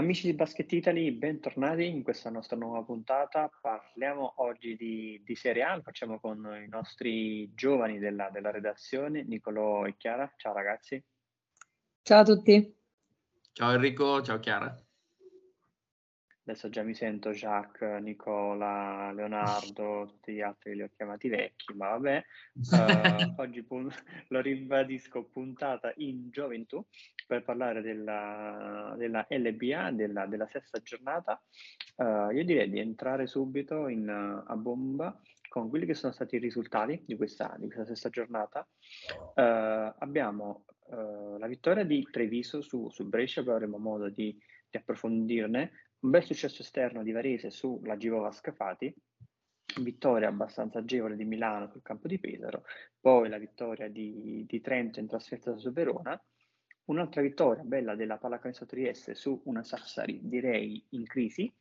Amici di Basketitaly, bentornati in questa nostra nuova puntata. Parliamo oggi di Serie A, lo facciamo con i nostri giovani della redazione, Nicolò e Chiara. Ciao ragazzi. Ciao a tutti. Ciao Enrico, ciao Chiara. Adesso già mi sento Jacques, Nicola, Leonardo, tutti gli altri li ho chiamati vecchi, ma vabbè. Oggi lo ribadisco, puntata in gioventù per parlare della LBA, della sesta giornata. Io direi di entrare subito a bomba con quelli che sono stati i risultati di questa sesta giornata. Abbiamo la vittoria di Treviso su Brescia, poi avremo modo di approfondirne. Un bel successo esterno di Varese sulla Givova Scafati, vittoria abbastanza agevole di Milano sul campo di Pesaro, poi la vittoria di Trento in trasferta su Verona, un'altra vittoria bella della Pallacanestro Trieste su una Sassari direi in crisi,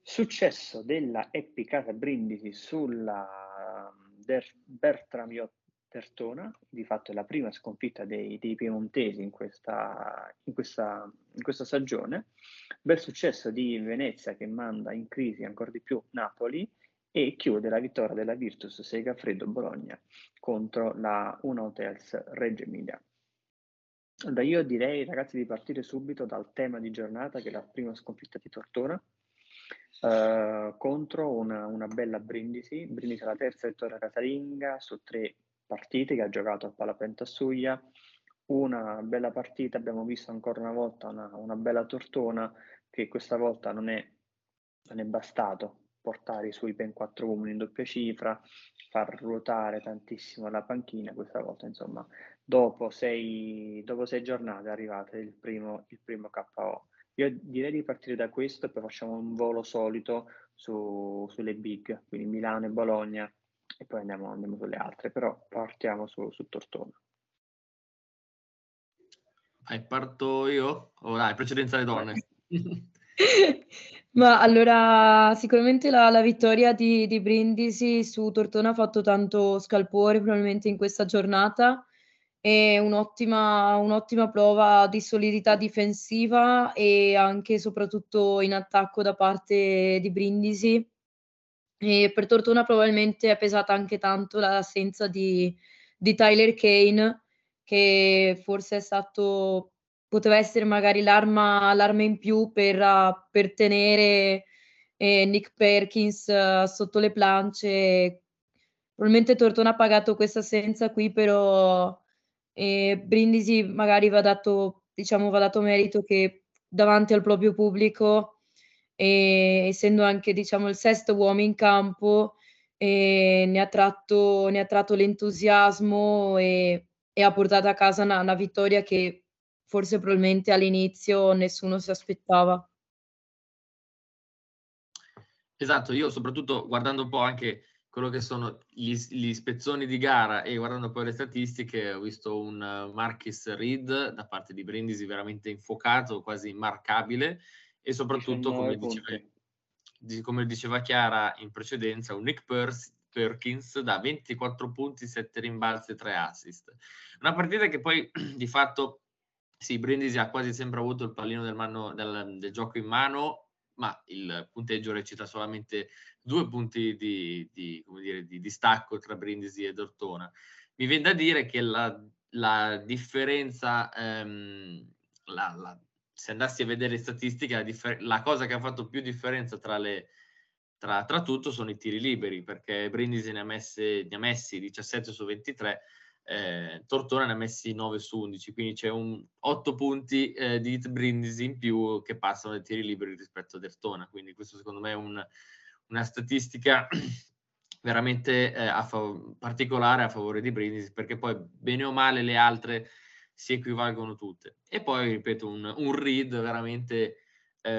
successo della Eppicata Brindisi sulla Bertramio Tortona, di fatto è la prima sconfitta dei piemontesi in questa stagione, bel successo di Venezia che manda in crisi ancora di più Napoli e chiude la vittoria della Virtus Segafredo Bologna contro la 1 Hotels Reggio Emilia. Allora io direi ragazzi di partire subito dal tema di giornata che è la prima sconfitta di Tortona contro una bella Brindisi, la terza vittoria casalinga su 3 partite che ha giocato a Palapentasuglia, una bella partita, abbiamo visto ancora una volta una bella Tortona che questa volta non è bastato portare i suoi ben 4 uomini in doppia cifra, far ruotare tantissimo la panchina, questa volta insomma dopo sei giornate è arrivato il primo KO. Io direi di partire da questo e poi facciamo un volo solito sulle big, quindi Milano e Bologna, e poi andiamo sulle altre, però partiamo su Tortona. Parto io? Oh dai, precedenza alle donne. Ma allora sicuramente la vittoria di Brindisi su Tortona ha fatto tanto scalpore probabilmente in questa giornata, è un'ottima prova di solidità difensiva e anche soprattutto in attacco da parte di Brindisi. E per Tortona probabilmente è pesata anche tanto l'assenza di Tyler Kane, che forse poteva essere magari l'arma in più per tenere Nick Perkins sotto le planche. Probabilmente Tortona ha pagato questa assenza qui, però Brindisi magari va dato merito che davanti al proprio pubblico, e essendo anche il sesto uomo in campo, ne ha tratto l'entusiasmo e ha portato a casa una vittoria che forse probabilmente all'inizio nessuno si aspettava. Esatto, io soprattutto guardando un po' anche quello che sono gli spezzoni di gara e guardando poi le statistiche, ho visto un Marcus Reed da parte di Brindisi veramente infuocato, quasi immarcabile, e soprattutto, come diceva Chiara in precedenza, un Nick Perkins da 24 punti, 7 rimbalzi e 3 assist. Una partita che poi di fatto, sì, Brindisi ha quasi sempre avuto il pallino del gioco in mano, ma il punteggio recita solamente 2 punti di distacco tra Brindisi e Tortona. Mi viene da dire che la differenza, se andassi a vedere le statistiche, la cosa che ha fatto più differenza tra tutto sono i tiri liberi, perché Brindisi ne ha messi 17 su 23, Tortona ne ha messi 9 su 11, quindi c'è 8 punti di Brindisi in più che passano dai tiri liberi rispetto a Tortona, quindi questo secondo me è una statistica veramente particolare a favore di Brindisi, perché poi bene o male le altre si equivalgono tutte. E poi, ripeto, un Reed veramente,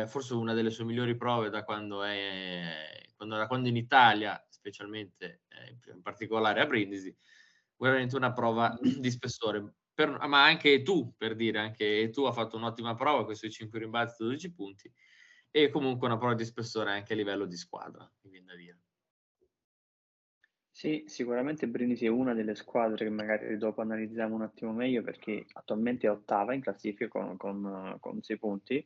forse una delle sue migliori prove da quando in Italia, specialmente in particolare a Brindisi, veramente una prova di spessore. Ma anche tu, per dire, anche tu ha fatto un'ottima prova con i suoi 5 rimbalzi, 12 punti, e comunque una prova di spessore anche a livello di squadra, mi viene da dire. Sì, sicuramente Brindisi è una delle squadre che magari dopo analizziamo un attimo meglio, perché attualmente è ottava in classifica con 6 punti ed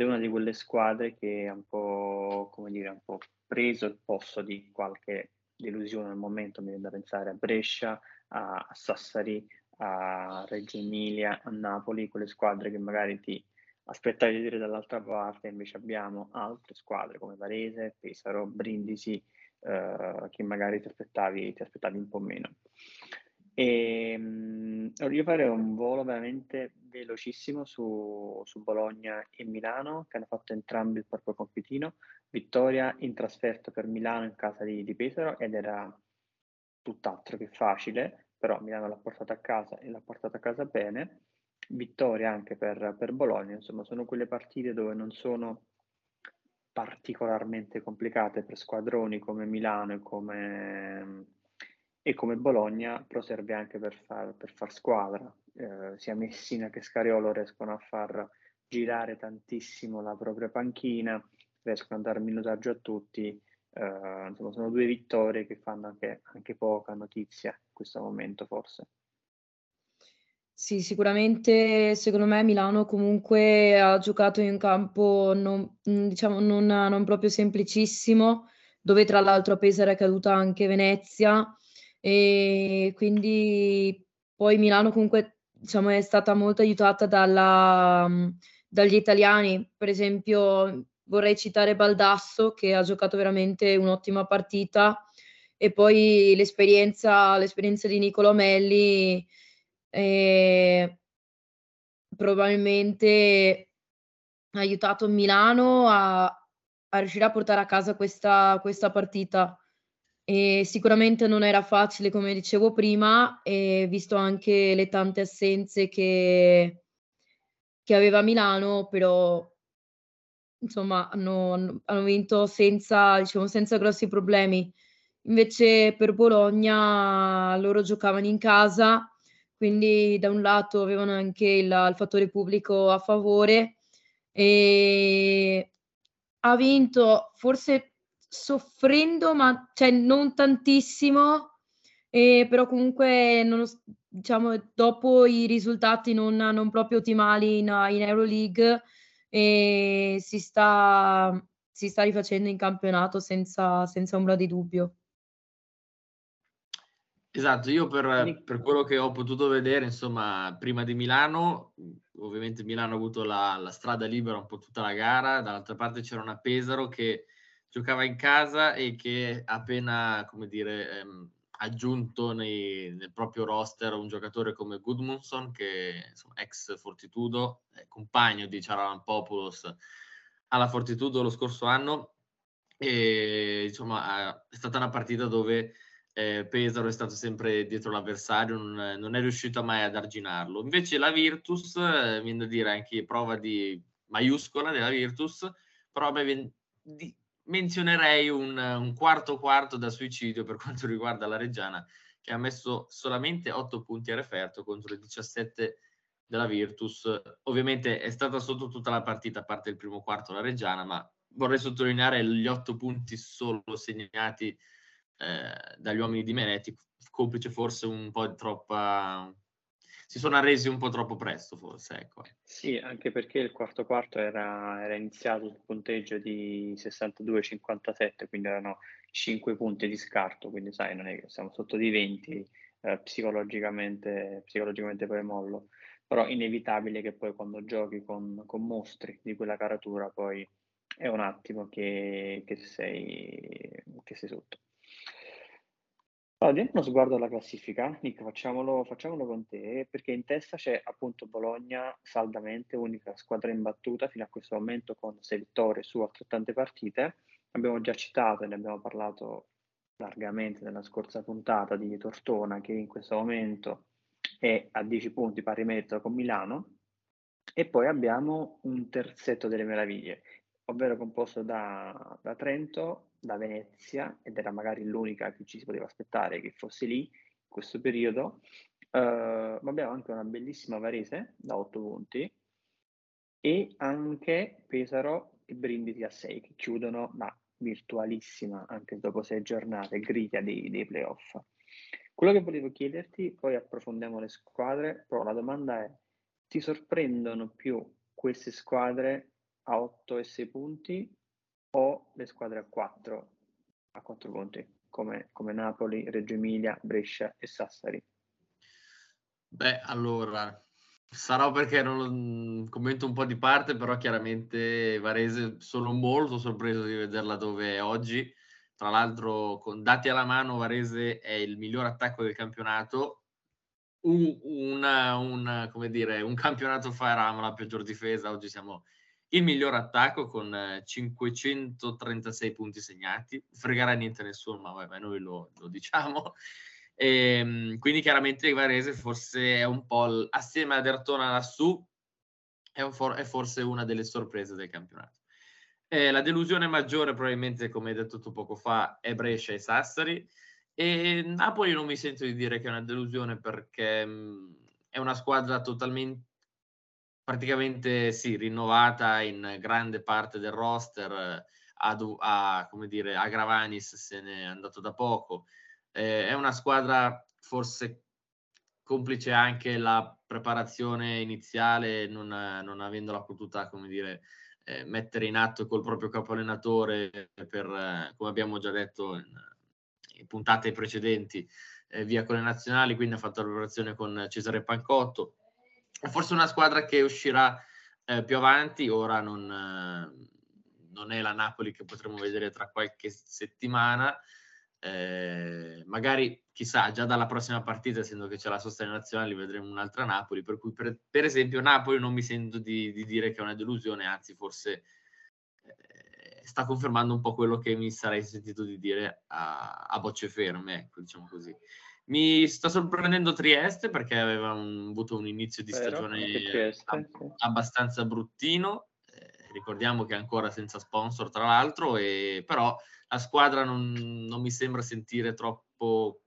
è una di quelle squadre che ha un po', come dire, un po' preso il posto di qualche delusione al momento. Mi viene da pensare a Brescia, a Sassari, a Reggio Emilia, a Napoli, quelle squadre che magari ti aspettavi di vedere dall'altra parte. Invece abbiamo altre squadre come Varese, Pesaro, Brindisi, che magari ti aspettavi un po' meno. Io farei un volo veramente velocissimo su Bologna e Milano, che hanno fatto entrambi il proprio compitino. Vittoria in trasferta per Milano in casa di Pesaro, ed era tutt'altro che facile, però Milano l'ha portata a casa e l'ha portata a casa bene. Vittoria anche per Bologna. Insomma, sono quelle partite dove non sono particolarmente complicate per squadroni come Milano e come Bologna, però serve anche per far squadra. Sia Messina che Scariolo riescono a far girare tantissimo la propria panchina, riescono a dare minutaggio a tutti. Insomma, sono 2 vittorie che fanno anche poca notizia in questo momento, forse. Sì, sicuramente secondo me Milano comunque ha giocato in un campo non proprio semplicissimo, dove tra l'altro a Pesaro è caduta anche Venezia, e quindi poi Milano comunque, diciamo, è stata molto aiutata dagli italiani. Per esempio vorrei citare Baldasso, che ha giocato veramente un'ottima partita, e poi l'esperienza di Nicolò Melli. Probabilmente ha aiutato Milano a riuscire a portare a casa questa partita, e sicuramente non era facile, come dicevo prima, e visto anche le tante assenze che aveva Milano, però insomma hanno vinto senza grossi problemi. Invece per Bologna loro giocavano in casa, quindi da un lato avevano anche il fattore pubblico a favore, e ha vinto forse soffrendo, ma cioè non tantissimo, però comunque diciamo, dopo i risultati non proprio ottimali in Euroleague, si sta rifacendo in campionato senza ombra di dubbio. Esatto, io per quello che ho potuto vedere, insomma, prima di Milano, ovviamente Milano ha avuto la strada libera un po' tutta la gara. Dall'altra parte c'era una Pesaro che giocava in casa e che ha appena, come dire, aggiunto nel proprio roster un giocatore come Gudmundsson, che insomma, ex Fortitudo, compagno di Ciaran Populos alla Fortitudo lo scorso anno, e insomma è stata una partita dove Pesaro è stato sempre dietro l'avversario, non è riuscito mai ad arginarlo. Invece la Virtus, viene da dire anche prova di maiuscola della Virtus, però menzionerei un quarto quarto da suicidio per quanto riguarda la Reggiana, che ha messo solamente 8 punti a referto contro i 17 della Virtus. Ovviamente è stata sotto tutta la partita, a parte il primo quarto la Reggiana, ma vorrei sottolineare gli 8 punti solo segnati dagli uomini di Menetti, complice forse un po' di troppa, si sono arresi un po' troppo presto forse, ecco. Sì, anche perché il quarto quarto era iniziato sul punteggio di 62-57, quindi erano 5 punti di scarto, quindi sai, non è che siamo sotto di 20, psicologicamente poi mollo, però inevitabile che poi quando giochi con mostri di quella caratura poi è un attimo che sei sotto. Allora, diamo uno sguardo alla classifica, Nick, facciamolo con te, perché in testa c'è appunto Bologna, saldamente unica squadra imbattuta fino a questo momento, con 6 vittorie su altrettante partite. Abbiamo già citato e ne abbiamo parlato largamente nella scorsa puntata di Tortona, che in questo momento è a 10 punti pari merito con Milano, e poi abbiamo un terzetto delle meraviglie, ovvero composto da Trento, da Venezia, ed era magari l'unica che ci si poteva aspettare che fosse lì in questo periodo, ma abbiamo anche una bellissima Varese da 8 punti e anche Pesaro e Brindisi a 6, che chiudono la virtualissima anche dopo 6 giornate, grigia dei playoff. Quello che volevo chiederti, poi approfondiamo le squadre, però la domanda è: ti sorprendono più queste squadre a 8 e 6 punti o le squadre a 4 punti come Napoli, Reggio Emilia, Brescia e Sassari? Beh, allora, sarò perché non commento un po' di parte, però chiaramente Varese sono molto sorpreso di vederla dove è oggi. Tra l'altro, con dati alla mano, Varese è il miglior attacco del campionato, un campionato fa eravamo la peggior difesa, oggi siamo il miglior attacco con 536 punti segnati. Fregherà niente a nessuno, ma vabbè, noi lo diciamo. E quindi chiaramente Varese forse è un po' assieme ad Ertona lassù è forse una delle sorprese del campionato. La delusione maggiore probabilmente, come hai detto tu poco fa, è Brescia e Sassari, e Napoli non mi sento di dire che è una delusione perché è una squadra totalmente praticamente rinnovata in grande parte del roster. A Gravanis se n'è andato da poco. È una squadra forse complice anche la preparazione iniziale, non avendola potuta, mettere in atto col proprio capoallenatore per, come abbiamo già detto in puntate precedenti, via con le nazionali, quindi ha fatto la preparazione con Cesare Pancotto. È forse una squadra che uscirà più avanti, ora non è la Napoli che potremo vedere tra qualche settimana. Magari chissà, già dalla prossima partita, essendo che c'è la sosta nazionale, vedremo un'altra Napoli, per cui per esempio Napoli non mi sento di dire che è una delusione, anzi forse sta confermando un po' quello che mi sarei sentito di dire a bocce ferme, ecco, diciamo così. Mi sta sorprendendo Trieste perché aveva avuto un inizio di stagione abbastanza bruttino, ricordiamo che è ancora senza sponsor tra l'altro, però la squadra non mi sembra sentire troppo,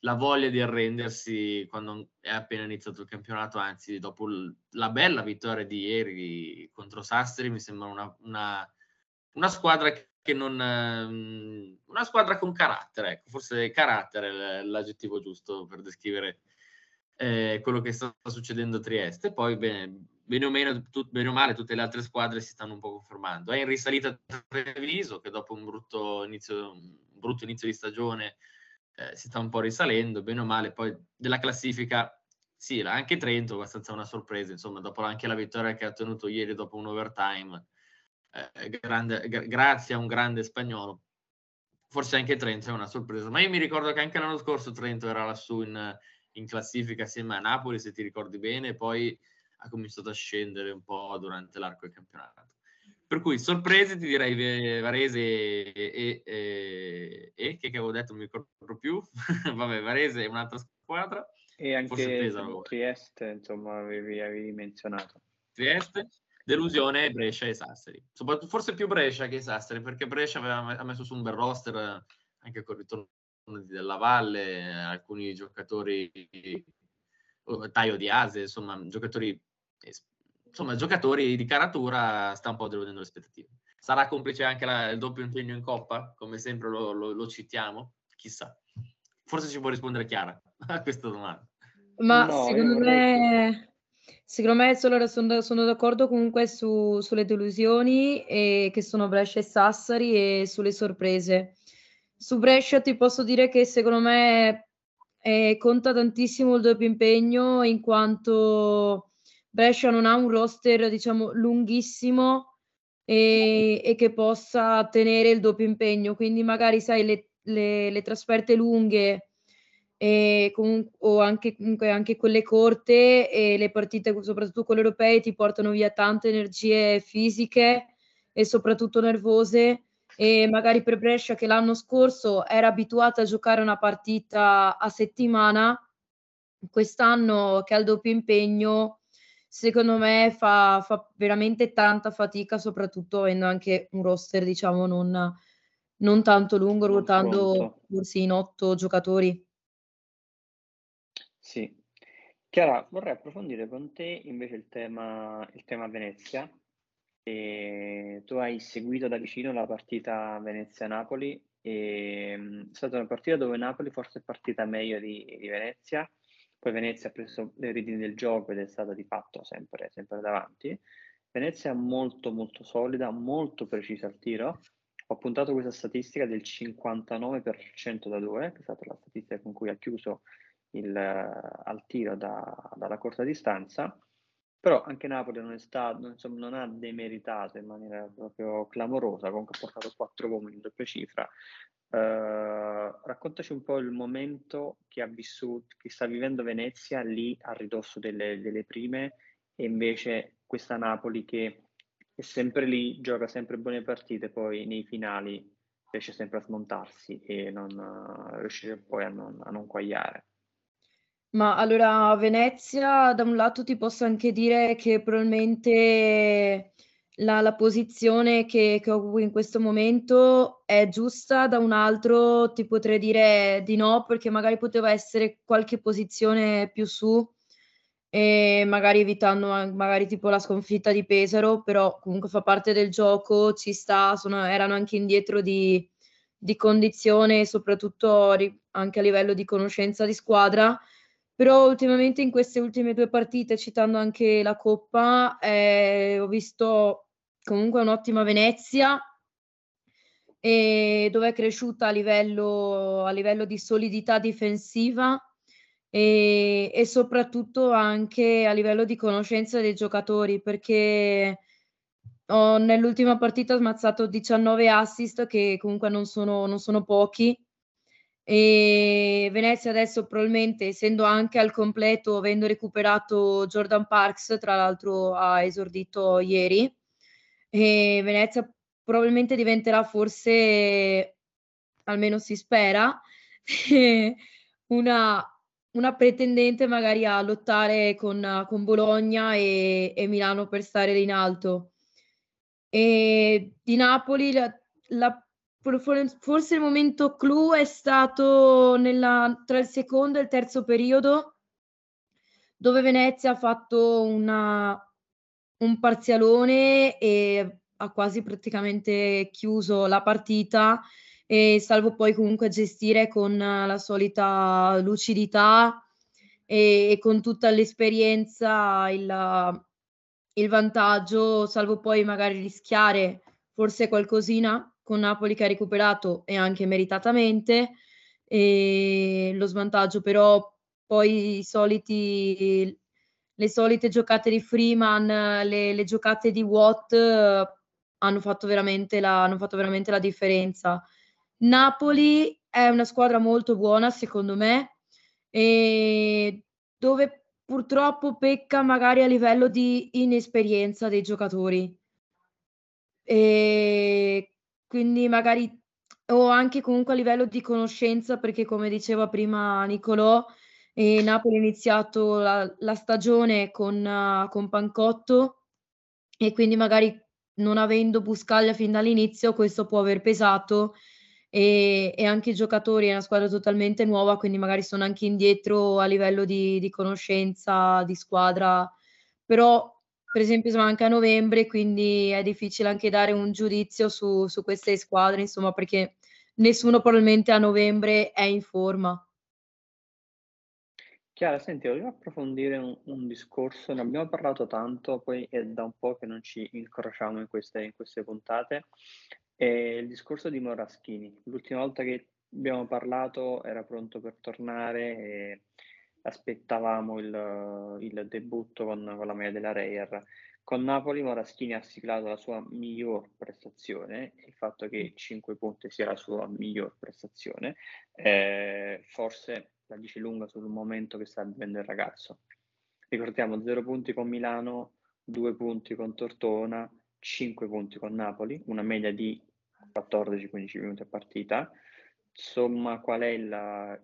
la voglia di arrendersi quando è appena iniziato il campionato, anzi dopo la bella vittoria di ieri contro Sassari mi sembra una squadra che non una squadra con carattere, ecco, forse carattere è l'aggettivo giusto per descrivere quello che sta succedendo a Trieste. Poi bene o male tutte le altre squadre si stanno un po' confermando. È in risalita Treviso, che dopo un brutto inizio di stagione si sta un po' risalendo, bene o male. Poi della classifica anche Trento abbastanza una sorpresa, insomma, dopo anche la vittoria che ha ottenuto ieri dopo un overtime grazie a un grande Spagnolo, forse anche Trento è una sorpresa. Ma io mi ricordo che anche l'anno scorso Trento era lassù in classifica assieme a Napoli, se ti ricordi bene, poi ha cominciato a scendere un po' durante l'arco del campionato. Per cui sorprese ti direi Varese e che avevo detto non mi ricordo più. Vabbè, Varese è un'altra squadra. E anche Trieste, insomma, avevi menzionato. Trieste, delusione Brescia e Sassari. Soprattutto forse più Brescia che Sassari, perché Brescia ha messo su un bel roster anche con il ritorno della Valle, alcuni giocatori, Taio di Ase, giocatori di caratura, sta un po' deludendo le aspettative. Sarà complice anche il doppio impegno in Coppa, come sempre lo citiamo, chissà. Forse ci può rispondere Chiara a questa domanda. Ma no, secondo me sono d'accordo comunque sulle delusioni che sono Brescia e Sassari, e sulle sorprese. Su Brescia ti posso dire che secondo me conta tantissimo il doppio impegno, in quanto Brescia non ha un roster, diciamo, lunghissimo e che possa tenere il doppio impegno, quindi magari sai le trasferte lunghe o anche quelle corte, e le partite, soprattutto quelle europee, ti portano via tante energie fisiche e soprattutto nervose. E magari per Brescia, che l'anno scorso era abituata a giocare una partita a settimana, quest'anno che ha il doppio impegno, secondo me fa veramente tanta fatica, soprattutto avendo anche un roster, diciamo, non tanto lungo, ruotando forse in 8 giocatori. Sì. Chiara, vorrei approfondire con te invece il tema Venezia, E tu hai seguito da vicino la partita Venezia-Napoli, è stata una partita dove Napoli forse è partita meglio di Venezia, poi Venezia ha preso le redini del gioco ed è stata di fatto sempre davanti. Venezia molto molto solida, molto precisa al tiro, ho puntato questa statistica del 59% da 2, che è stata la statistica con cui ha chiuso al tiro dalla corta distanza. Però anche Napoli non ha demeritato in maniera proprio clamorosa, comunque ha portato 4 uomini in doppia cifra. Raccontaci un po' il momento che sta vivendo Venezia lì a ridosso delle prime, e invece questa Napoli che è sempre lì, gioca sempre buone partite, poi nei finali riesce sempre a smontarsi e non riesce poi a non quagliare. Ma allora Venezia, da un lato ti posso anche dire che probabilmente la posizione che occupo in questo momento è giusta, da un altro ti potrei dire di no, perché magari poteva essere qualche posizione più su, e magari evitando tipo la sconfitta di Pesaro, però comunque fa parte del gioco, ci sta, erano anche indietro di condizione, soprattutto anche a livello di conoscenza di squadra. Però ultimamente in queste ultime 2 partite, citando anche la Coppa, ho visto comunque un'ottima Venezia, dove è cresciuta a livello di solidità difensiva e soprattutto anche a livello di conoscenza dei giocatori, perché nell'ultima partita ho smazzato 19 assist, che comunque non sono pochi. E Venezia adesso probabilmente, essendo anche al completo, avendo recuperato Jordan Parks, tra l'altro ha esordito ieri, e Venezia probabilmente diventerà, forse, almeno si spera, una pretendente magari a lottare con Bologna e Milano per stare lì in alto. E di Napoli forse il momento clou è stato tra il secondo e il terzo periodo, dove Venezia ha fatto un parzialone e ha quasi praticamente chiuso la partita, e salvo poi comunque gestire con la solita lucidità e con tutta l'esperienza il vantaggio, salvo poi magari rischiare forse qualcosina con Napoli, che ha recuperato e anche meritatamente lo svantaggio, però poi le solite giocate di Freeman, le giocate di Watt hanno fatto veramente la differenza. Napoli è una squadra molto buona, secondo me, e dove purtroppo pecca magari a livello di inesperienza dei giocatori. E quindi magari, o anche comunque a livello di conoscenza, perché come diceva prima Nicolò, Napoli ha iniziato la stagione con Pancotto, e quindi magari non avendo Buscaglia fin dall'inizio, questo può aver pesato, e anche i giocatori, è una squadra totalmente nuova, quindi magari sono anche indietro a livello di conoscenza di squadra, però per esempio siamo anche a novembre, quindi è difficile anche dare un giudizio su queste squadre, insomma, perché nessuno probabilmente a novembre è in forma. Chiara, senti, volevo approfondire un discorso, ne abbiamo parlato tanto, poi è da un po' che non ci incrociamo in queste puntate, è il discorso di Moraschini. L'ultima volta che abbiamo parlato era pronto per tornare e aspettavamo il debutto con la maglia della Reyer. Con Napoli Moraschini ha siglato la sua miglior prestazione, il fatto che 5 punti sia la sua miglior prestazione forse la dice lunga sul momento che sta vivendo il ragazzo. Ricordiamo 0 punti con Milano, 2 punti con Tortona, 5 punti con Napoli, una media di 14-15 minuti a partita. Insomma, qual è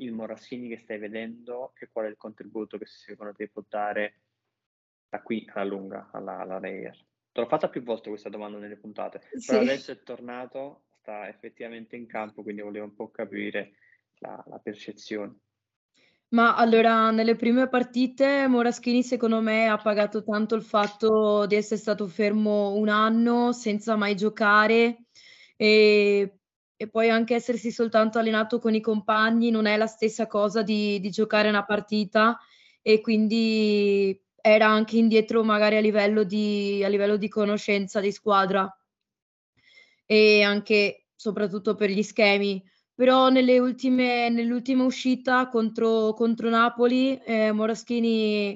il Moraschini che stai vedendo e qual è il contributo che secondo te può dare da qui alla lunga alla Reyer? Te l'ho fatta più volte questa domanda nelle puntate, sì. Però adesso è tornato, sta effettivamente in campo, quindi volevo un po' capire la percezione. Ma allora, nelle prime partite Moraschini secondo me ha pagato tanto il fatto di essere stato fermo un anno senza mai giocare e poi anche essersi soltanto allenato con i compagni non è la stessa cosa di giocare una partita, e quindi era anche indietro magari a livello di conoscenza di squadra e anche soprattutto per gli schemi. Però nell'ultima uscita contro Napoli Moraschini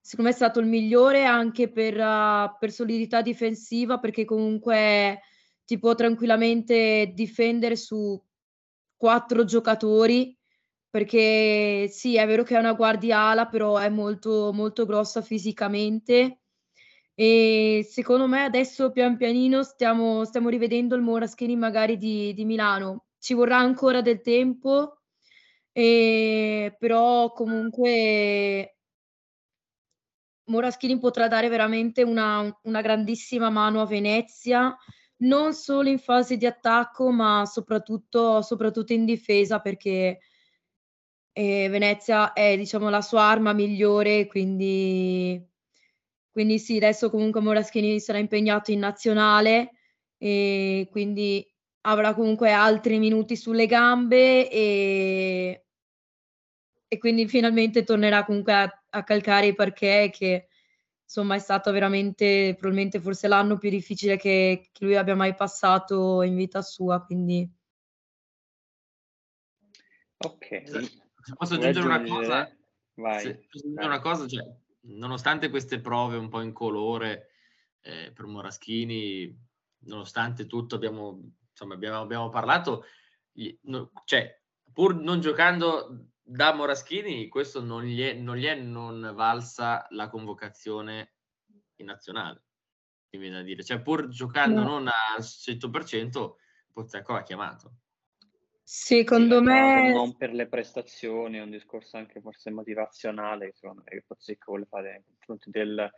secondo me è stato il migliore anche per solidità difensiva, perché comunque ti può tranquillamente difendere su 4 giocatori, perché sì, è vero che è una guardia ala, però è molto, molto grossa fisicamente. E secondo me adesso pian pianino stiamo rivedendo il Moraschini magari di Milano. Ci vorrà ancora del tempo, però comunque Moraschini potrà dare veramente una grandissima mano a Venezia, non solo in fase di attacco, ma soprattutto in difesa, perché Venezia è, diciamo, la sua arma migliore, quindi sì, adesso comunque Moraschini sarà impegnato in nazionale, e quindi avrà comunque altri minuti sulle gambe e quindi finalmente tornerà comunque a calcare i parquet, che insomma è stato veramente probabilmente forse l'anno più difficile che lui abbia mai passato in vita sua, quindi. Ok. Se posso aggiungere una cosa? Vai. Se posso aggiungere una cosa, cioè, nonostante queste prove un po' incolore per Moraschini, nonostante tutto abbiamo parlato, cioè pur non giocando da Moraschini, questo non gli è non valsa la convocazione in nazionale, mi viene da dire, cioè pur giocando non al 100% Pozzecco l'ha chiamato. Secondo me non per le prestazioni, è un discorso anche forse motivazionale, secondo me, che Pozzecco vuole fare nei confronti del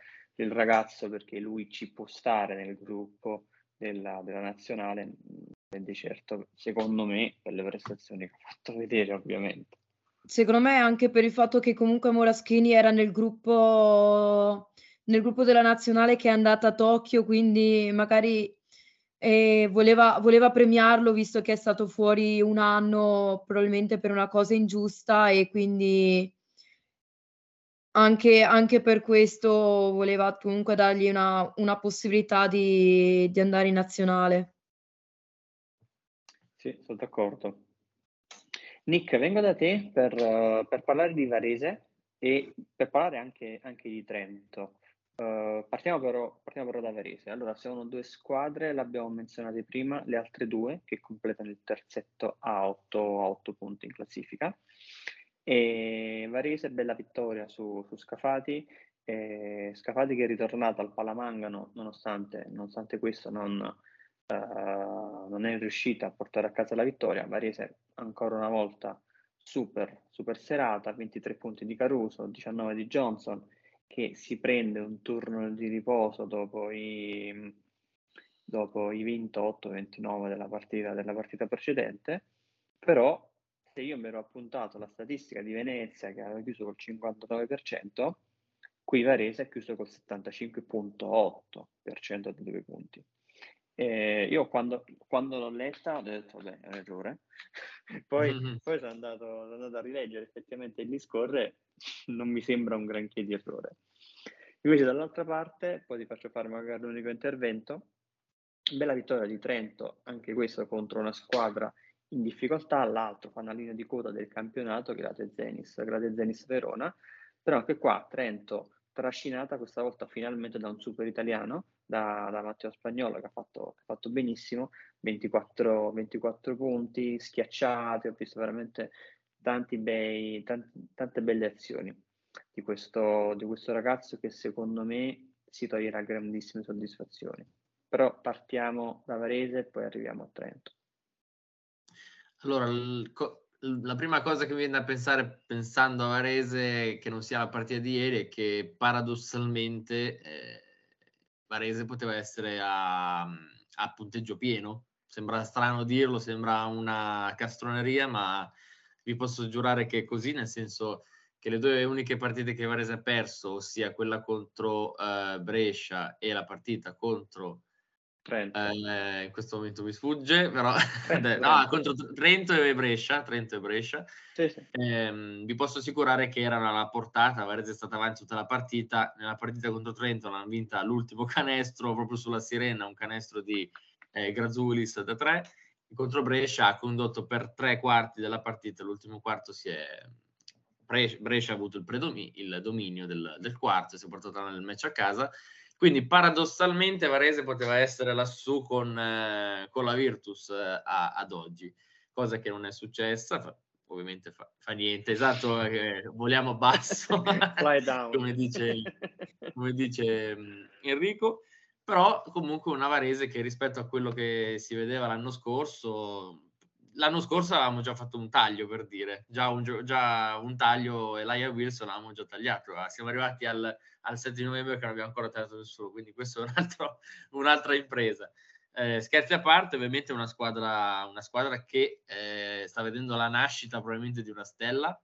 ragazzo, perché lui ci può stare nel gruppo della nazionale, di certo, secondo me, per le prestazioni che ha fatto vedere, ovviamente. Secondo me anche per il fatto che comunque Moraschini era nel gruppo della nazionale che è andata a Tokyo, quindi magari voleva premiarlo, visto che è stato fuori un anno probabilmente per una cosa ingiusta, e quindi anche per questo voleva comunque dargli una possibilità di andare in nazionale. Sì, sono d'accordo. Nick, vengo da te per parlare di Varese e per parlare anche di Trento. Partiamo però da Varese. Allora, sono 2 squadre, l'abbiamo menzionate prima, le altre 2 che completano il terzetto a 8 punti in classifica. E Varese, bella vittoria su Scafati, Scafati che è ritornata al Palamangano nonostante questo non è riuscita a portare a casa la vittoria. Varese ancora una volta super serata, 23 punti di Caruso, 19 di Johnson, che si prende un turno di riposo dopo i 28-29 della partita precedente. Però se io mi ero appuntato la statistica di Venezia, che aveva chiuso col 59%, qui Varese ha chiuso col 75.8% di 2 punti. Io quando l'ho letta ho detto, beh, è un errore. Poi sono andato a rileggere, effettivamente il discorso non mi sembra un granché di errore. Invece dall'altra parte, poi ti faccio fare magari l'unico intervento, bella vittoria di Trento, anche questo contro una squadra in difficoltà, l'altro fanalino di coda del campionato, Grazie Zenis Verona. Però anche qua Trento trascinata questa volta finalmente da un super italiano, da Matteo Spagnolo, che ha fatto benissimo, 24 punti schiacciati. Ho visto veramente tante belle azioni di questo ragazzo, che secondo me si toglierà grandissime soddisfazioni. Però partiamo da Varese e poi arriviamo a Trento. Allora, la prima cosa che mi viene da pensare pensando a Varese, che non sia la partita di ieri, è che paradossalmente Varese poteva essere a punteggio pieno. Sembra strano dirlo, sembra una castroneria, ma vi posso giurare che è così, nel senso che le due uniche partite che Varese ha perso, ossia quella contro Brescia e la partita contro Trento, in questo momento mi sfugge, però Trento. No, contro Trento e Brescia sì. Vi posso assicurare che erano alla portata. Varese è stata avanti tutta la partita. Nella partita contro Trento l'hanno vinta all'ultimo canestro, proprio sulla sirena, un canestro di Grazulis da 3. Contro Brescia ha condotto per 3 quarti della partita, l'ultimo quarto si è Brescia ha avuto il dominio del quarto e si è portata nel match a casa. Quindi paradossalmente Varese poteva essere lassù con la Virtus ad oggi, cosa che non è successa, ovviamente fa niente, esatto, vogliamo basso, come dice Enrico, però comunque una Varese che rispetto a quello che si vedeva l'anno scorso avevamo già fatto un taglio, per dire, già un taglio, Elijah Wilson l'avevamo già tagliato, siamo arrivati al 7 di novembre che non abbiamo ancora tagliato nessuno, quindi questa è un'altra impresa. Scherzi a parte, ovviamente è una squadra che sta vedendo la nascita probabilmente di una stella,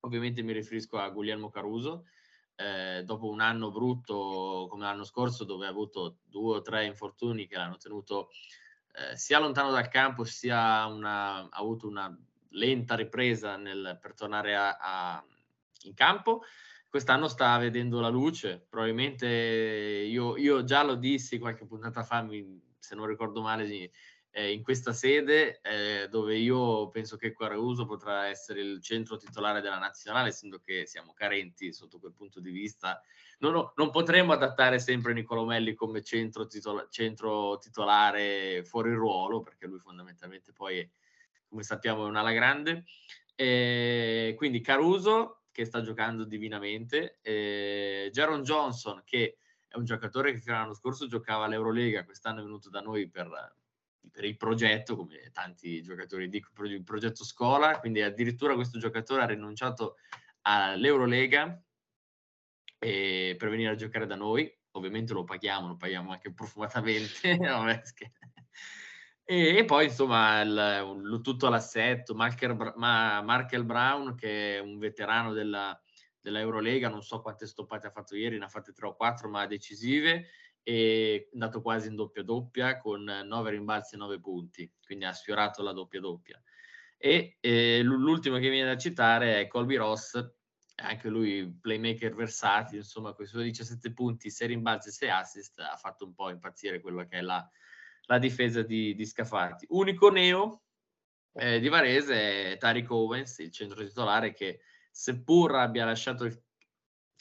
ovviamente mi riferisco a Guglielmo Caruso, dopo un anno brutto come l'anno scorso dove ha avuto 2 o 3 infortuni che l'hanno tenuto sia lontano dal campo, sia ha avuto una lenta ripresa per tornare in campo, quest'anno sta vedendo la luce. Probabilmente io già lo dissi qualche puntata fa, se non ricordo male, in questa sede, dove io penso che Caruso potrà essere il centro titolare della nazionale, essendo che siamo carenti sotto quel punto di vista. Non potremo adattare sempre Nicolò Melli come centro titolare fuori ruolo, perché lui fondamentalmente poi, come sappiamo, è un'ala grande. Quindi Caruso, che sta giocando divinamente, Jaron Johnson, che è un giocatore che fino all'anno scorso giocava all'Eurolega, quest'anno è venuto da noi per il progetto, come tanti giocatori di progetto scuola, quindi addirittura questo giocatore ha rinunciato all'Eurolega per venire a giocare da noi. Ovviamente lo paghiamo anche profumatamente. E poi insomma tutto l'assetto, Markel Brown, che è un veterano della Eurolega, non so quante stoppate ha fatto ieri, ne ha fatte 3 o 4 ma decisive, è andato quasi in doppia-doppia con 9 rimbalzi e 9 punti, quindi ha sfiorato la doppia-doppia. E l'ultimo che viene da citare è Colby Ross, anche lui playmaker versatile, insomma, con i suoi 17 punti, 6 rimbalzi e 6 assist, ha fatto un po' impazzire quella che è la difesa di Scafati. Unico neo di Varese è Tariq Owens, il centro titolare, che seppur abbia lasciato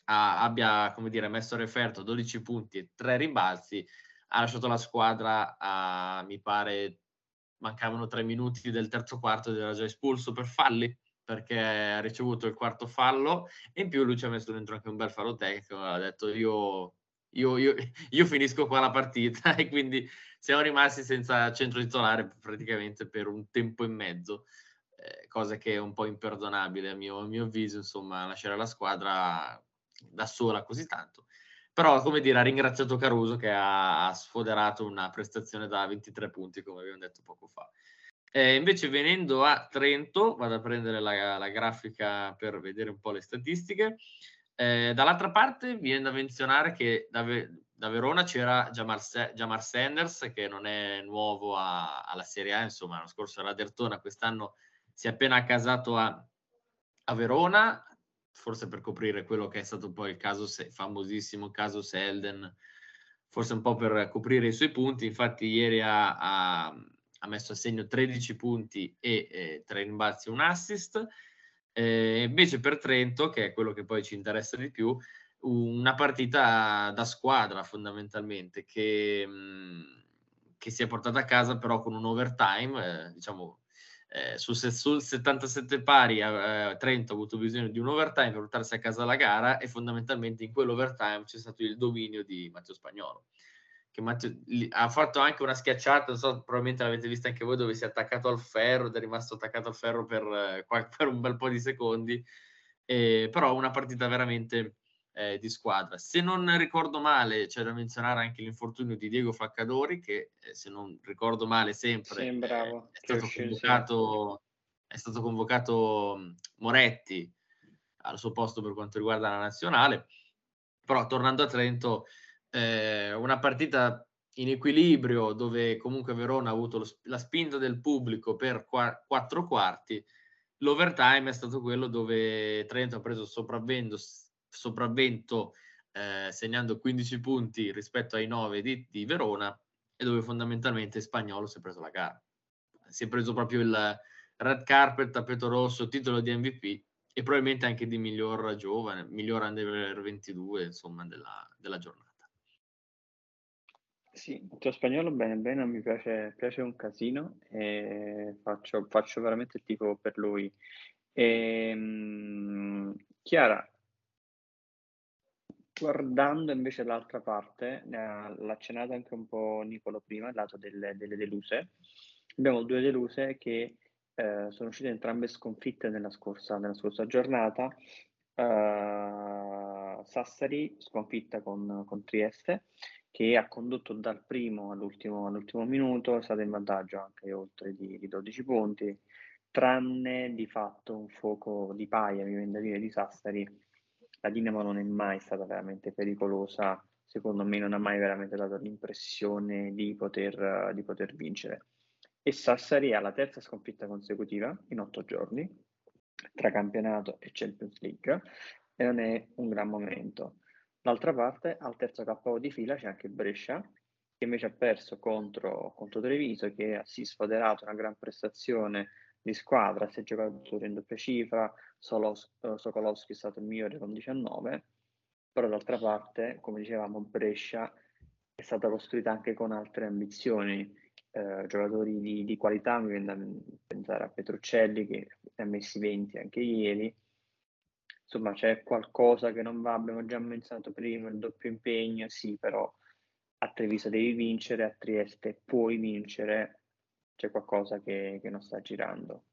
messo a referto 12 punti e 3 rimbalzi, ha lasciato la squadra mi pare mancavano 3 minuti del terzo quarto ed era già espulso per falli, perché ha ricevuto il quarto fallo e in più lui ci ha messo dentro anche un bel fallo tecnico, ha detto io finisco qua la partita, e quindi siamo rimasti senza centro titolare praticamente per un tempo e mezzo, cosa che è un po' imperdonabile a mio avviso, insomma, lasciare la squadra da sola così tanto. Però, come dire, ha ringraziato Caruso che ha sfoderato una prestazione da 23 punti, come abbiamo detto poco fa. Invece venendo a Trento, vado a prendere la grafica per vedere un po' le statistiche. Dall'altra parte viene da menzionare che da Verona c'era Jamar Sanders, che non è nuovo alla Serie A, insomma, l'anno scorso era a Dertona, quest'anno si è appena accasato a Verona, forse per coprire quello che è stato poi il caso famosissimo caso Selden, forse un po' per coprire i suoi punti. Infatti ieri ha messo a segno 13 punti e 3 rimbalzi e un assist. Invece per Trento, che è quello che poi ci interessa di più, una partita da squadra fondamentalmente che si è portata a casa però con un overtime, sul 77 pari Trento ha avuto bisogno di un overtime per portarsi a casa la gara, e fondamentalmente in quell'overtime c'è stato il dominio di Matteo Spagnolo, che ha fatto anche una schiacciata, non so, probabilmente l'avete vista anche voi, dove si è attaccato al ferro ed è rimasto attaccato al ferro per un bel po' di secondi, però una partita veramente di squadra. Se non ricordo male c'è da menzionare anche l'infortunio di Diego Flaccadori, che se non ricordo male sempre è stato convocato è stato convocato Moretti al suo posto per quanto riguarda la nazionale, però tornando a Trento, una partita in equilibrio dove comunque Verona ha avuto la spinta del pubblico per quattro quarti. L'overtime è stato quello dove Trento ha preso sopravvento segnando 15 punti rispetto ai 9 di Verona, e dove fondamentalmente Spagnolo si è preso la gara, si è preso proprio il red carpet, tappeto rosso, titolo di MVP e probabilmente anche di miglior giovane, miglior under 22 insomma della giornata. Sì, il tuo Spagnolo bene bene, mi piace un casino e faccio veramente il tifo per lui. Chiara, guardando invece l'altra parte, l'ha accennato anche un po' Nicolò prima, il lato delle deluse. Abbiamo due deluse che sono uscite entrambe sconfitte nella scorsa giornata. Sassari sconfitta con Trieste, che ha condotto dal primo all'ultimo minuto, è stato in vantaggio anche oltre di 12 punti, tranne di fatto un fuoco di paia, mi viene da dire, di Sassari. La Dinamo non è mai stata veramente pericolosa, secondo me non ha mai veramente dato l'impressione di poter vincere. E Sassari ha la terza sconfitta consecutiva in 8 giorni, tra campionato e Champions League, e non è un gran momento. D'altra parte, al terzo KO di fila c'è anche Brescia, che invece ha perso contro Treviso, che ha si sfoderato una gran prestazione di squadra, 6 giocatori in doppia cifra, Sokolowski è stato il migliore con 19, però d'altra parte, come dicevamo, Brescia è stata costruita anche con altre ambizioni, giocatori di qualità, mi viene da pensare a Petruccelli che ne ha messi 20 anche ieri. Insomma, c'è qualcosa che non va, abbiamo già menzionato prima, il doppio impegno, sì, però a Treviso devi vincere, a Trieste puoi vincere, c'è qualcosa che non sta girando.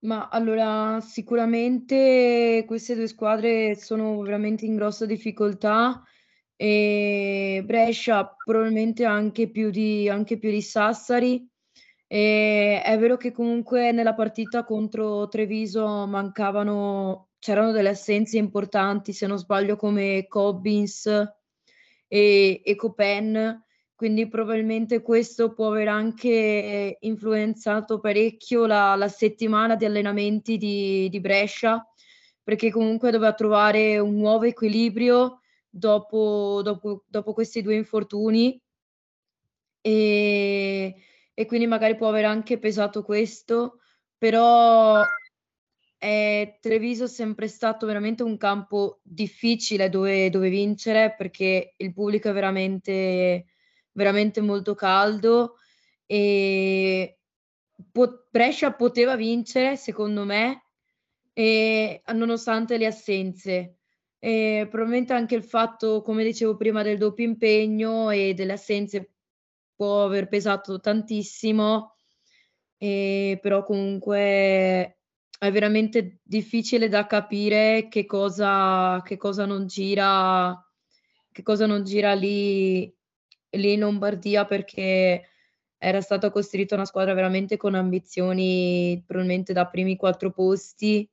Ma allora, sicuramente queste due squadre sono veramente in grossa difficoltà, e Brescia probabilmente anche più di Sassari. E è vero che comunque nella partita contro Treviso c'erano delle assenze importanti, se non sbaglio, come Cobbins e Copen, quindi probabilmente questo può aver anche influenzato parecchio la settimana di allenamenti di Brescia, perché comunque doveva trovare un nuovo equilibrio dopo questi due infortuni, e quindi magari può aver anche pesato questo, però Treviso è sempre stato veramente un campo difficile dove vincere, perché il pubblico è veramente, veramente molto caldo, e Brescia poteva vincere, secondo me, e nonostante le assenze. E probabilmente anche il fatto, come dicevo prima, del doppio impegno e delle assenze può aver pesato tantissimo, però comunque è veramente difficile da capire che cosa non gira lì in Lombardia, perché era stata costruita una squadra veramente con ambizioni probabilmente da primi 4 posti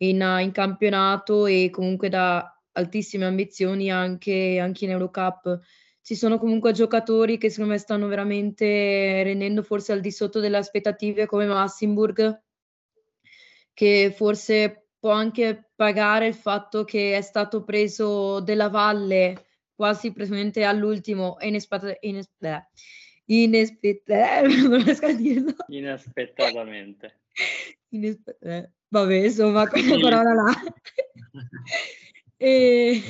in campionato, e comunque da altissime ambizioni anche in Eurocup. Ci sono comunque giocatori che secondo me stanno veramente rendendo forse al di sotto delle aspettative, come Massimburg, che forse può anche pagare il fatto che è stato preso della Valle quasi praticamente all'ultimo e inaspettatamente. Vabbè, insomma, quella parola là. e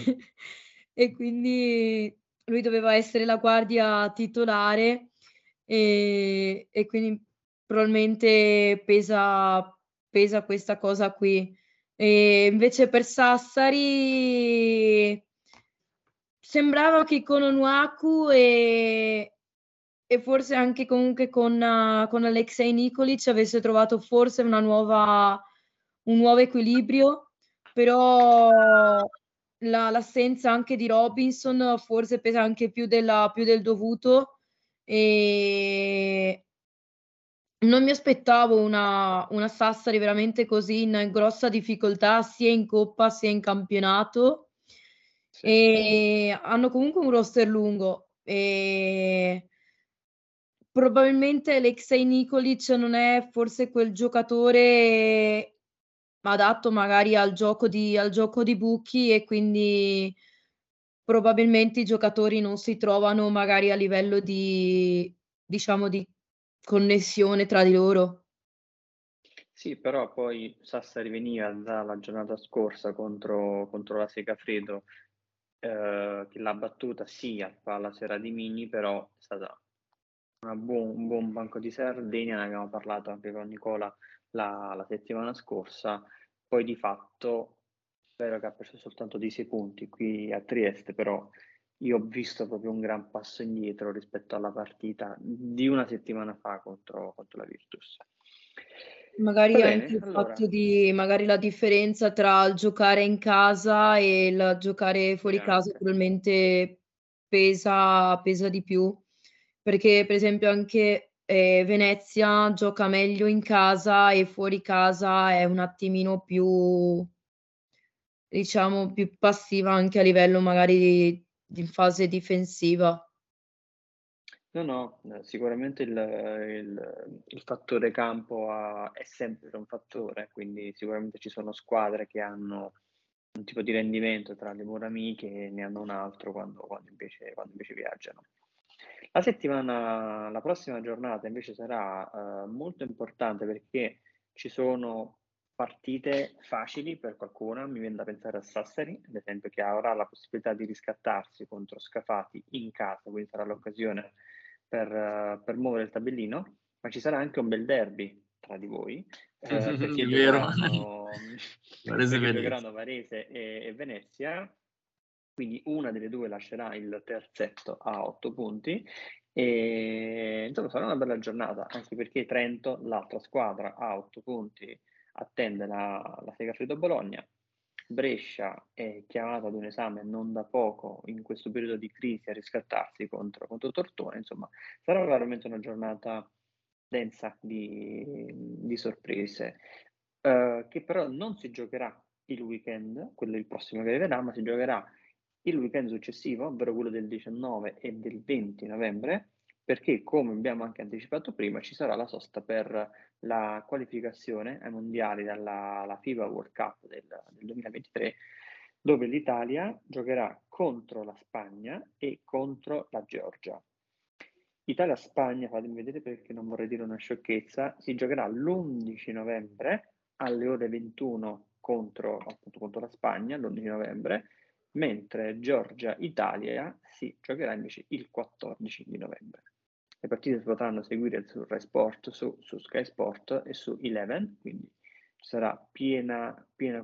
quindi lui doveva essere la guardia titolare, e quindi probabilmente pesa questa cosa qui. E invece per Sassari sembrava che con Onuaku e forse anche comunque con Alexei Nikolic avesse trovato forse un nuovo equilibrio, però l'assenza anche di Robinson forse pesa anche più del dovuto, Non mi aspettavo una Sassari veramente così in grossa difficoltà sia in Coppa sia in campionato, sì. E hanno comunque un roster lungo e probabilmente Alexei Nikolic non è forse quel giocatore adatto magari al gioco di buchi, e quindi probabilmente i giocatori non si trovano magari a livello di, diciamo, di connessione tra di loro. Sì, però poi Sassari veniva dalla giornata scorsa contro la Segafredo, che l'ha battuta sì a palla sera di Mini, però è stata un buon banco di Sardegna, ne abbiamo parlato anche con Nicola la settimana scorsa. Poi di fatto è vero che ha perso soltanto dei 6 punti qui a Trieste, però io ho visto proprio un gran passo indietro rispetto alla partita di una settimana fa contro la Virtus. Magari anche il fatto di magari la differenza tra il giocare in casa e il giocare fuori casa probabilmente pesa di più, perché per esempio anche Venezia gioca meglio in casa e fuori casa è un attimino più, diciamo, più passiva anche a livello magari in fase difensiva. No, sicuramente il fattore campo è sempre un fattore, quindi sicuramente ci sono squadre che hanno un tipo di rendimento tra le loro amiche e ne hanno un altro quando invece viaggiano. La prossima giornata invece sarà molto importante, perché ci sono partite facili per qualcuno. Mi viene da pensare a Sassari, ad esempio, che avrà la possibilità di riscattarsi contro Scafati in casa, quindi sarà l'occasione per muovere il tabellino, ma ci sarà anche un bel derby tra di voi, perché giocheranno Varese e Venezia. Quindi una delle due lascerà il terzetto a 8 punti, e insomma sarà una bella giornata, anche perché Trento, l'altra squadra, a 8 punti, attende la Segafredo Bologna. Brescia è chiamata ad un esame non da poco in questo periodo di crisi a riscattarsi contro Tortona. Insomma sarà veramente una giornata densa di sorprese, che però non si giocherà il weekend, quello il prossimo che arriverà, ma si giocherà il weekend successivo, ovvero quello del 19 e del 20 novembre, perché, come abbiamo anche anticipato prima, ci sarà la sosta per la qualificazione ai mondiali dalla FIBA World Cup del 2023, dove l'Italia giocherà contro la Spagna e contro la Georgia. Italia-Spagna, fatemi vedere perché non vorrei dire una sciocchezza, si giocherà l'11 novembre alle ore 21 contro la Spagna, l'11 novembre, mentre Georgia-Italia si giocherà invece il 14 di novembre. Le partite si potranno seguire su Rai Sport, su Sky Sport e su Eleven, quindi ci sarà piena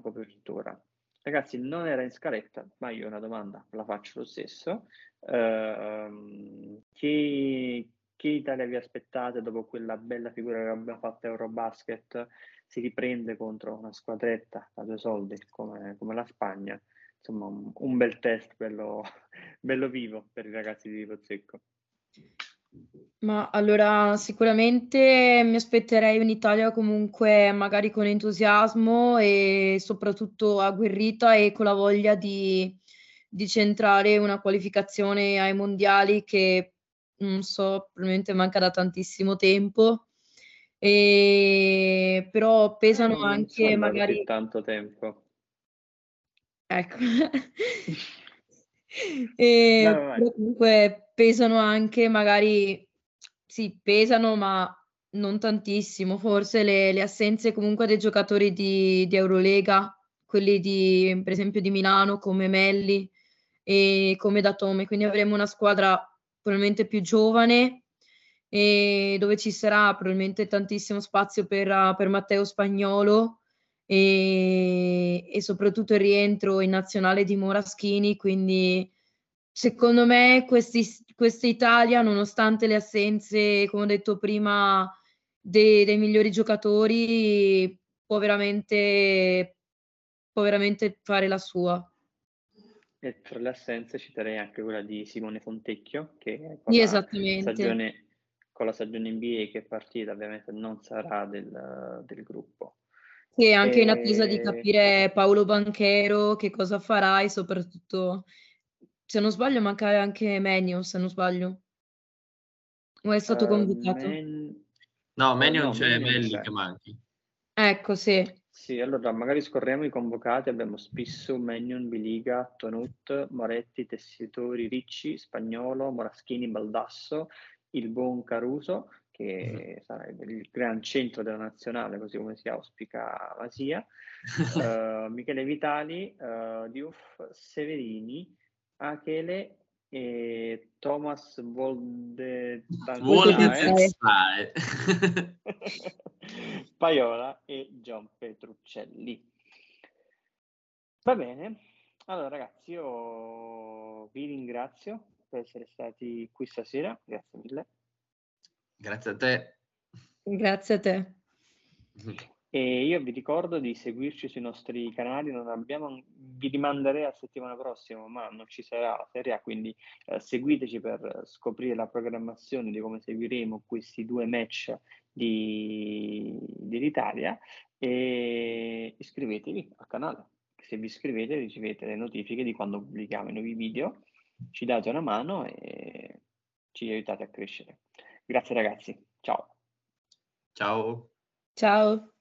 copertura. Ragazzi, non era in scaletta, ma io una domanda la faccio lo stesso. Che Italia vi aspettate dopo quella bella figura che abbiamo fatto a Eurobasket? Si riprende contro una squadretta a 2 soldi come la Spagna? Insomma, un bel test bello vivo per i ragazzi di Pozzecco. Ma allora sicuramente mi aspetterei un'Italia comunque magari con entusiasmo e soprattutto agguerrita e con la voglia di centrare una qualificazione ai mondiali che, non so, probabilmente manca da tantissimo tempo. E però pesano anche magari tanto tempo. Ecco. Vai. Comunque pesano anche magari, sì, pesano ma non tantissimo, forse le assenze comunque dei giocatori di Eurolega, quelli di, per esempio, di Milano come Melli e come Datome, quindi avremo una squadra probabilmente più giovane e dove ci sarà probabilmente tantissimo spazio per Matteo Spagnolo e soprattutto il rientro in nazionale di Moraschini. Quindi secondo me questa Italia, nonostante le assenze, come ho detto prima, dei migliori giocatori, può veramente fare la sua. E tra le assenze citerei anche quella di Simone Fontecchio, che con la stagione con la stagione NBA che è partita, ovviamente non sarà del gruppo. Sì, anche in attesa di capire Paolo Banchero che cosa farà, e soprattutto, se non sbaglio, manca anche Menion, se non sbaglio. O è stato convocato? No, Menion c'è, Melli che manchi. Ecco, sì. Sì, allora magari scorriamo i convocati. Abbiamo Spisso, Menion, Biliga, Tonut, Moretti, Tessitori, Ricci, Spagnolo, Moraschini, Baldasso, il buon Caruso, che sarà il gran centro della nazionale, così come si auspica la SIA, Michele Vitali, Diouf, Severini, Achele e Thomas Voldetzale, Paiola e Gian Petruccelli. Va bene, allora ragazzi, io vi ringrazio per essere stati qui stasera, grazie mille. Grazie a te. Grazie a te. E io vi ricordo di seguirci sui nostri canali, vi rimanderei a settimana prossima, ma non ci sarà la Serie A, quindi seguiteci per scoprire la programmazione di come seguiremo questi due match dell'Italia, e iscrivetevi al canale. Se vi iscrivete ricevete le notifiche di quando pubblichiamo i nuovi video, ci date una mano e ci aiutate a crescere. Grazie ragazzi, ciao. Ciao. Ciao.